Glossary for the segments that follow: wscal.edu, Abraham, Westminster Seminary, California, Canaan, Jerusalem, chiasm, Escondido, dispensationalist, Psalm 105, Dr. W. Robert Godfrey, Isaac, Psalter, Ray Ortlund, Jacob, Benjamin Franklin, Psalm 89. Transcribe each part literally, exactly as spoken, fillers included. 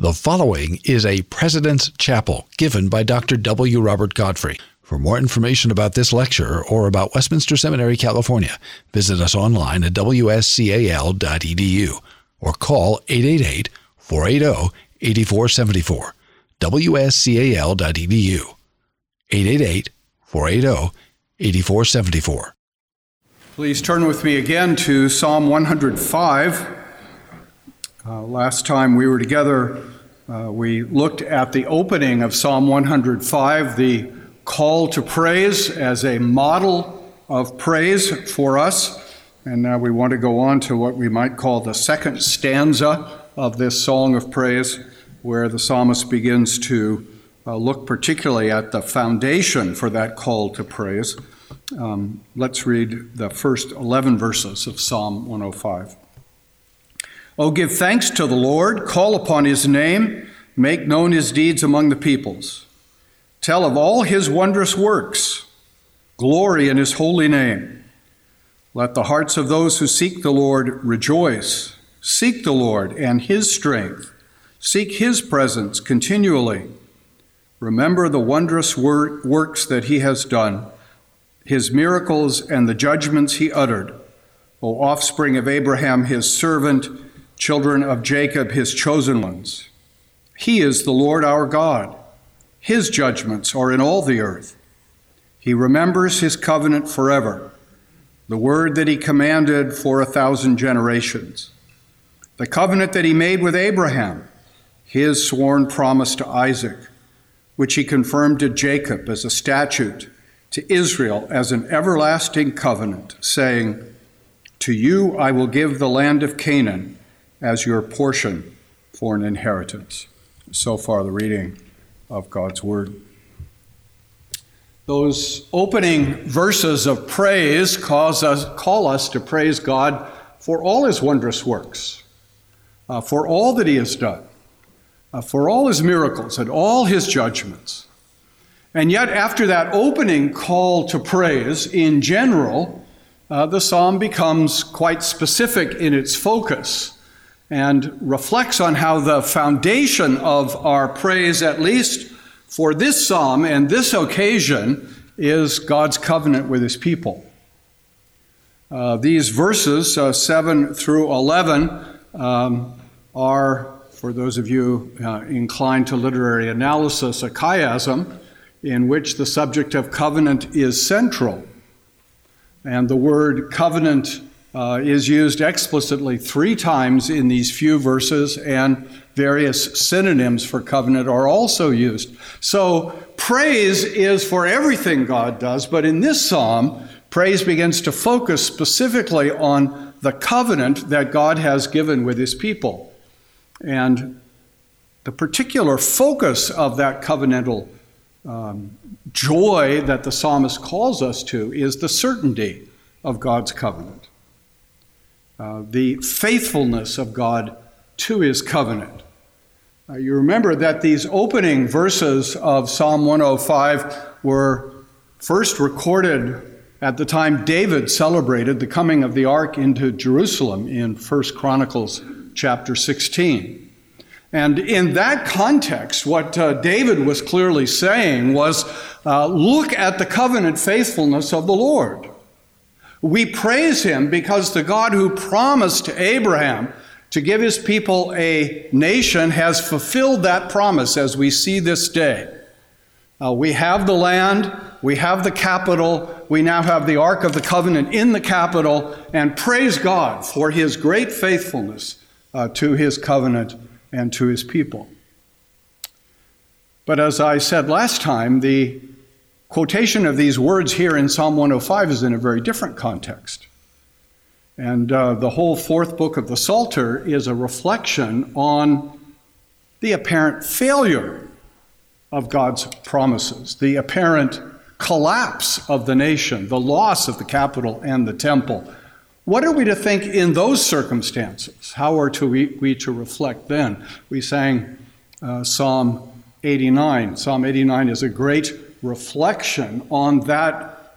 The following is a President's Chapel given by Doctor W. Robert Godfrey. For more information about this lecture or about Westminster Seminary, California, visit us online at w s cal dot e d u or call eight eight eight, four eight zero, eight four seven four, w s cal dot e d u, eight eight eight, four eight zero, eight four seven four. Please turn with me again to Psalm one hundred five. Uh, last time we were together, uh, we looked at the opening of Psalm one hundred five, the call to praise as a model of praise for us. And now we want to go on to what we might call the second stanza of this song of praise, where the psalmist begins to uh, look particularly at the foundation for that call to praise. Um, let's read the first eleven verses of Psalm one oh five. O give thanks to the Lord, call upon his name, make known his deeds among the peoples. Tell of all his wondrous works, glory in his holy name. Let the hearts of those who seek the Lord rejoice. Seek the Lord and his strength. Seek his presence continually. Remember the wondrous wor- works that he has done, his miracles and the judgments he uttered. O offspring of Abraham, his servant, children of Jacob, his chosen ones. He is the Lord our God. His judgments are in all the earth. He remembers his covenant forever, the word that he commanded for a thousand generations. The covenant that he made with Abraham, his sworn promise to Isaac, which he confirmed to Jacob as a statute, to Israel as an everlasting covenant, saying, to you I will give the land of Canaan as your portion for an inheritance. So far the reading of God's word. Those opening verses of praise cause us, call us to praise God for all his wondrous works, uh, for all that he has done, uh, for all his miracles and all his judgments. And yet after that opening call to praise in general, uh, the psalm becomes quite specific in its focus and reflects on how the foundation of our praise, at least for this psalm and this occasion, is God's covenant with his people. Uh, these verses, uh, seven through eleven, um, are, for those of you uh, inclined to literary analysis, a chiasm in which the subject of covenant is central. And the word covenant Uh, is used explicitly three times in these few verses, and various synonyms for covenant are also used. So praise is for everything God does, but in this psalm, praise begins to focus specifically on the covenant that God has given with his people. And the particular focus of that covenantal um, joy that the psalmist calls us to is the certainty of God's covenant. Uh, the faithfulness of God to his covenant. Uh, you remember that these opening verses of Psalm one oh five were first recorded at the time David celebrated the coming of the ark into Jerusalem in First Chronicles chapter sixteen. And in that context, what uh, David was clearly saying was, uh, look at the covenant faithfulness of the Lord. We praise him because the God who promised to Abraham to give his people a nation has fulfilled that promise as we see this day. Uh, we have the land, we have the capital, we now have the Ark of the Covenant in the capital, and praise God for his great faithfulness uh, to his covenant and to his people. But as I said last time, the quotation of these words here in Psalm one oh five is in a very different context. And uh, the whole fourth book of the Psalter is a reflection on the apparent failure of God's promises, the apparent collapse of the nation, the loss of the capital and the temple. What are we to think in those circumstances? How are to we, we to reflect then? We sang uh, Psalm eighty-nine. Psalm eighty-nine is a great reflection on that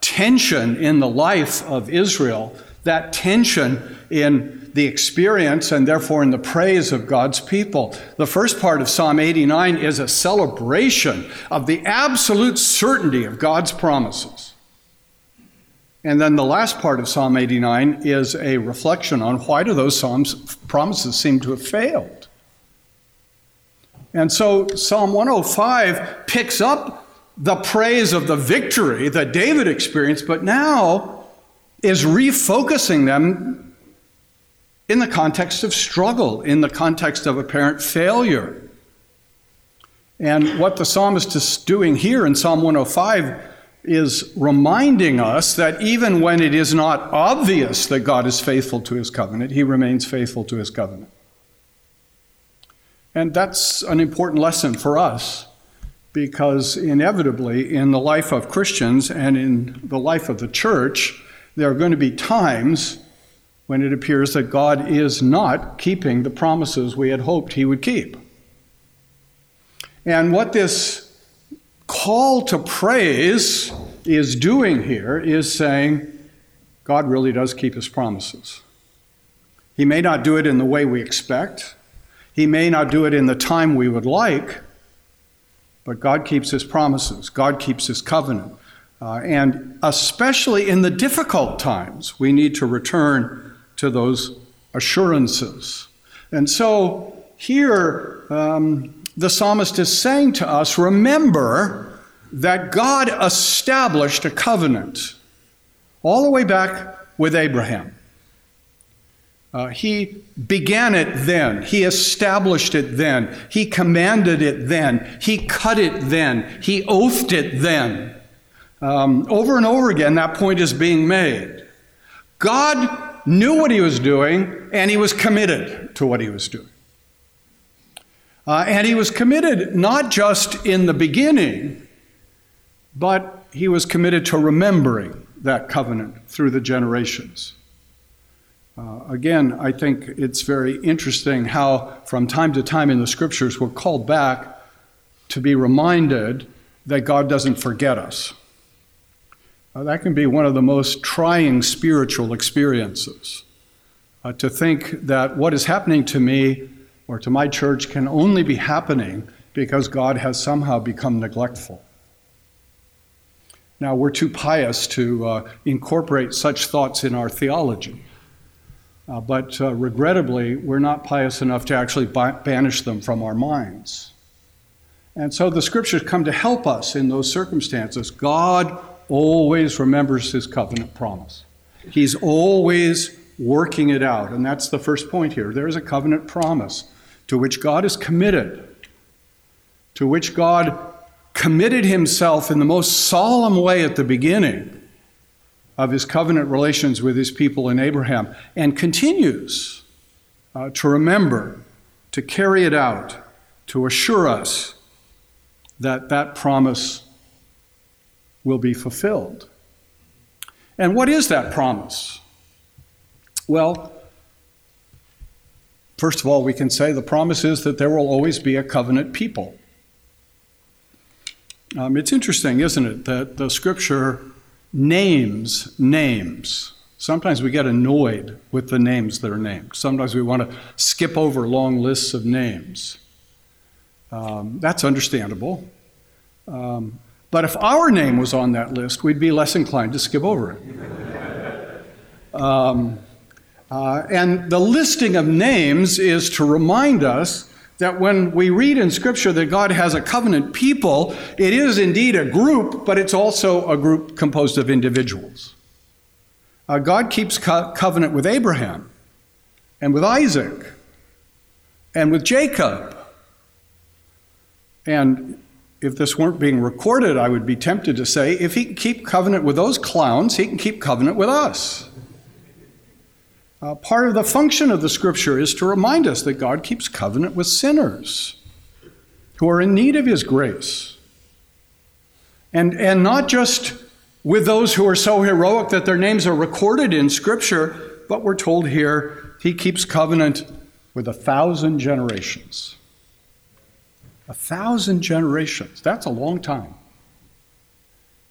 tension in the life of Israel, that tension in the experience and therefore in the praise of God's people. The first part of Psalm eighty-nine is a celebration of the absolute certainty of God's promises. And then the last part of Psalm eighty-nine is a reflection on why do those Psalms promises seem to have failed. And so Psalm one oh five picks up the praise of the victory that David experienced, but now is refocusing them in the context of struggle, in the context of apparent failure. And what the psalmist is doing here in Psalm one oh five is reminding us that even when it is not obvious that God is faithful to his covenant, he remains faithful to his covenant. And that's an important lesson for us, because inevitably in the life of Christians and in the life of the church, there are going to be times when it appears that God is not keeping the promises we had hoped he would keep. And what this call to praise is doing here is saying God really does keep his promises. He may not do it in the way we expect. He may not do it in the time we would like, but God keeps his promises. God keeps his covenant. Uh, and especially in the difficult times, we need to return to those assurances. And so here, um, the psalmist is saying to us, remember that God established a covenant all the way back with Abraham. Uh, he began it then. He established it then. He commanded it then. He cut it then. He oathed it then. Um, over and over again, that point is being made. God knew what he was doing, and he was committed to what he was doing. Uh, and he was committed not just in the beginning, but he was committed to remembering that covenant through the generations. Uh, again, I think it's very interesting how from time to time in the scriptures we're called back to be reminded that God doesn't forget us. Uh, that can be one of the most trying spiritual experiences, uh, to think that what is happening to me or to my church can only be happening because God has somehow become neglectful. Now, we're too pious to uh, incorporate such thoughts in our theology, uh, but uh, regrettably, we're not pious enough to actually b- banish them from our minds. And so the scriptures come to help us in those circumstances. God always remembers his covenant promise. He's always working it out, and that's the first point here. There is a covenant promise to which God is committed, to which God committed himself in the most solemn way at the beginning of his covenant relations with his people in Abraham, and continues uh, to remember, to carry it out, to assure us that that promise will be fulfilled. And what is that promise? Well, first of all, we can say the promise is that there will always be a covenant people. Um, it's interesting, isn't it, that the scripture names names. Sometimes we get annoyed with the names that are named. Sometimes we want to skip over long lists of names. Um, that's understandable. Um, but if our name was on that list, we'd be less inclined to skip over it. Um, Uh, and the listing of names is to remind us that when we read in Scripture that God has a covenant people, it is indeed a group, but it's also a group composed of individuals. Uh, God keeps co- covenant with Abraham and with Isaac and with Jacob. And if this weren't being recorded, I would be tempted to say, if he can keep covenant with those clowns, he can keep covenant with us. Uh, part of the function of the scripture is to remind us that God keeps covenant with sinners who are in need of his grace. And, and not just with those who are so heroic that their names are recorded in scripture, but we're told here he keeps covenant with a thousand generations. A thousand generations. That's a long time.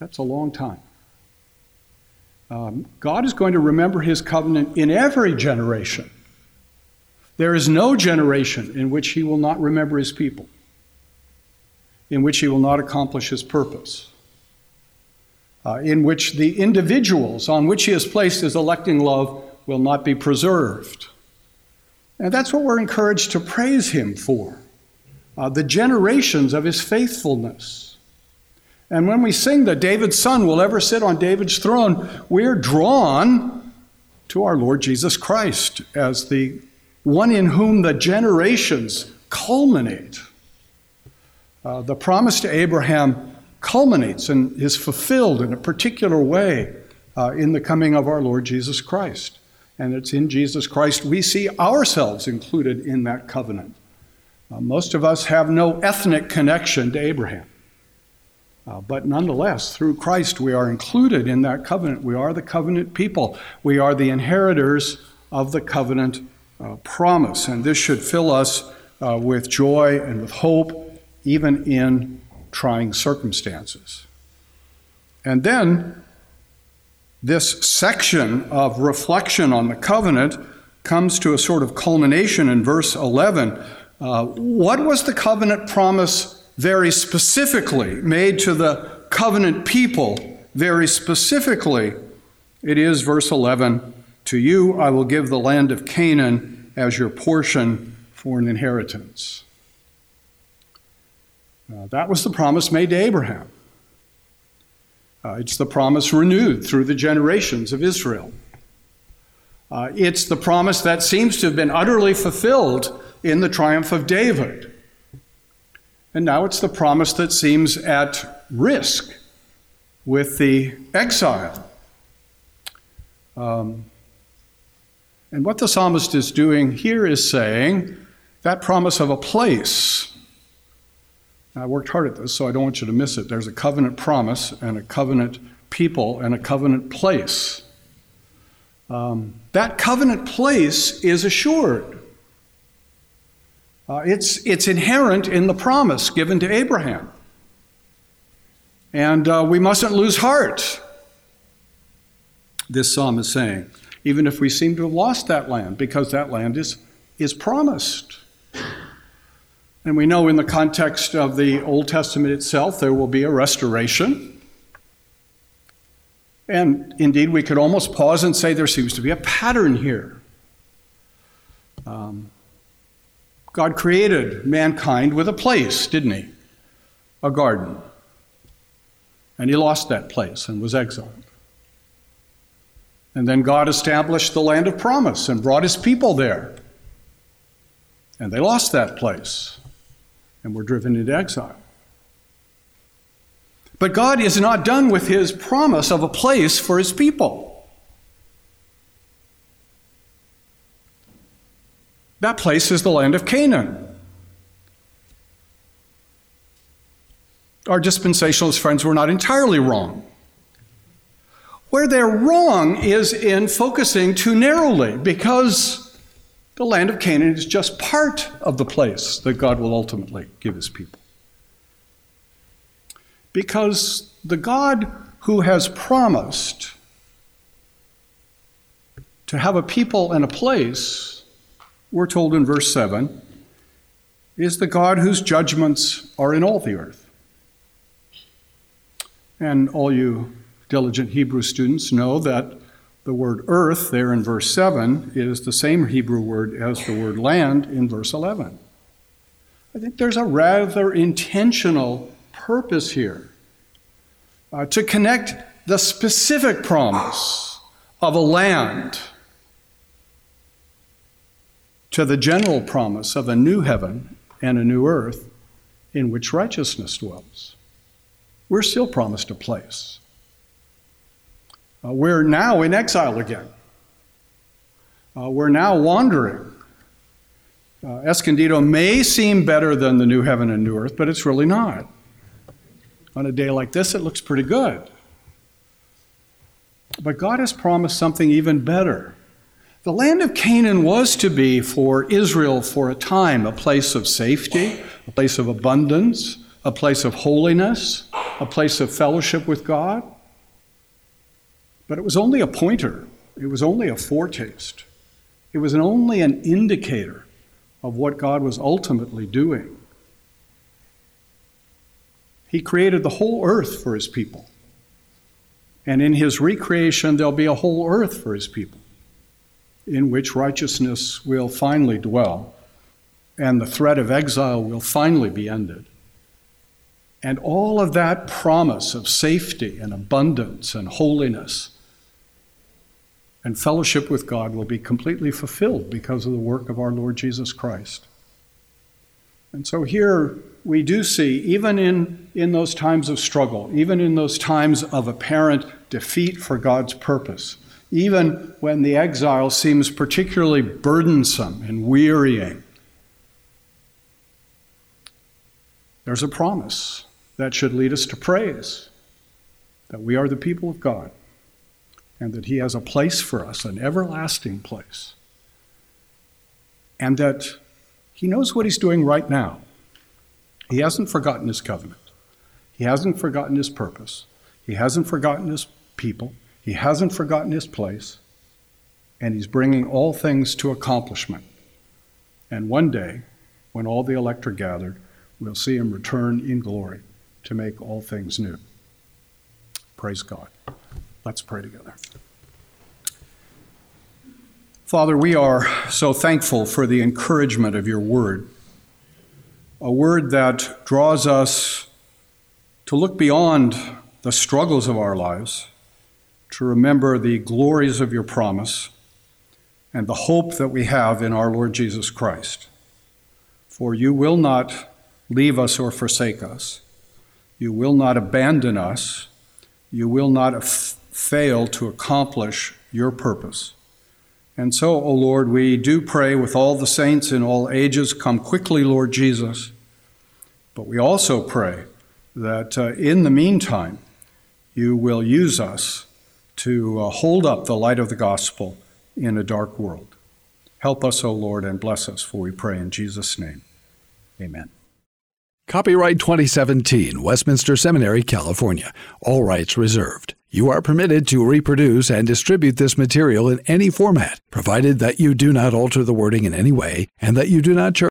That's a long time. Um, God is going to remember his covenant in every generation There is no generation in which he will not remember his people, in which he will not accomplish his purpose, uh, in which the individuals on which he has placed his electing love will not be preserved. And that's what we're encouraged to praise him for, uh, the generations of his faithfulness. And when we sing that David's son will ever sit on David's throne, we're drawn to our Lord Jesus Christ as the one in whom the generations culminate. Uh, the promise to Abraham culminates and is fulfilled in a particular way uh, in the coming of our Lord Jesus Christ. And it's in Jesus Christ we see ourselves included in that covenant. Uh, most of us have no ethnic connection to Abraham. Uh, but nonetheless, through Christ, we are included in that covenant. We are the covenant people. We are the inheritors of the covenant uh, promise. And this should fill us uh, with joy and with hope, even in trying circumstances. And then, this section of reflection on the covenant comes to a sort of culmination in verse eleven. Uh, what was the covenant promise very specifically made to the covenant people? Very specifically, it is verse eleven, to you I will give the land of Canaan as your portion for an inheritance. Uh, that was the promise made to Abraham. Uh, it's the promise renewed through the generations of Israel. Uh, it's the promise that seems to have been utterly fulfilled in the triumph of David. And now it's the promise that seems at risk with the exile. Um, and what the psalmist is doing here is saying that promise of a place. I worked hard at this, so I don't want you to miss it. There's a covenant promise and a covenant people and a covenant place. Um, that covenant place is assured. Uh, it's, it's inherent in the promise given to Abraham. And uh, we mustn't lose heart, this psalm is saying, even if we seem to have lost that land, because that land is, is promised. And we know in the context of the Old Testament itself, there will be a restoration. And indeed, we could almost pause and say there seems to be a pattern here. Um, God created mankind with a place, didn't he? A garden. And he lost that place and was exiled. And then God established the land of promise and brought his people there. And they lost that place. And we're driven into exile. But God is not done with his promise of a place for his people. That place is the land of Canaan. Our dispensationalist friends were not entirely wrong. Where they're wrong is in focusing too narrowly, because the land of Canaan is just part of the place that God will ultimately give his people. Because the God who has promised to have a people and a place, we're told in verse seven, is the God whose judgments are in all the earth. And all you diligent Hebrew students know that the word earth there in verse seven is the same Hebrew word as the word land in verse eleven. I think there's a rather intentional purpose here uh, to connect the specific promise of a land to the general promise of a new heaven and a new earth in which righteousness dwells. We're still promised a place. Uh, we're now in exile again. Uh, we're now wandering. Uh, Escondido may seem better than the new heaven and new earth, but it's really not. On a day like this, it looks pretty good. But God has promised something even better. The land of Canaan was to be for Israel for a time a place of safety, a place of abundance, a place of holiness, a place of fellowship with God. But it was only a pointer. It was only a foretaste. It was only an indicator of what God was ultimately doing. He created the whole earth for his people. And in his recreation, there'll be a whole earth for his people, in which righteousness will finally dwell, and the threat of exile will finally be ended. And all of that promise of safety and abundance and holiness and fellowship with God will be completely fulfilled because of the work of our Lord Jesus Christ. And so here we do see, even in, in those times of struggle, even in those times of apparent defeat for God's purpose, even when the exile seems particularly burdensome and wearying, there's a promise that should lead us to praise, that we are the people of God, and that he has a place for us, an everlasting place, and that he knows what he's doing right now. He hasn't forgotten his covenant. He hasn't forgotten his purpose. He hasn't forgotten his people. He hasn't forgotten his place. And he's bringing all things to accomplishment. And one day, when all the elect are gathered, we'll see him return in glory to make all things new. Praise God. Let's pray together. Father, we are so thankful for the encouragement of your word, a word that draws us to look beyond the struggles of our lives, to remember the glories of your promise and the hope that we have in our Lord Jesus Christ. For you will not leave us or forsake us. You will not abandon us. You will not f- fail to accomplish your purpose. And so, O Lord, we do pray with all the saints in all ages, come quickly, Lord Jesus. But we also pray that uh, in the meantime, you will use us to uh, hold up the light of the gospel in a dark world. Help us, O Lord, and bless us, for we pray in Jesus' name. Amen. Copyright twenty seventeen, Westminster Seminary, California. All rights reserved. You are permitted to reproduce and distribute this material in any format, provided that you do not alter the wording in any way and that you do not charge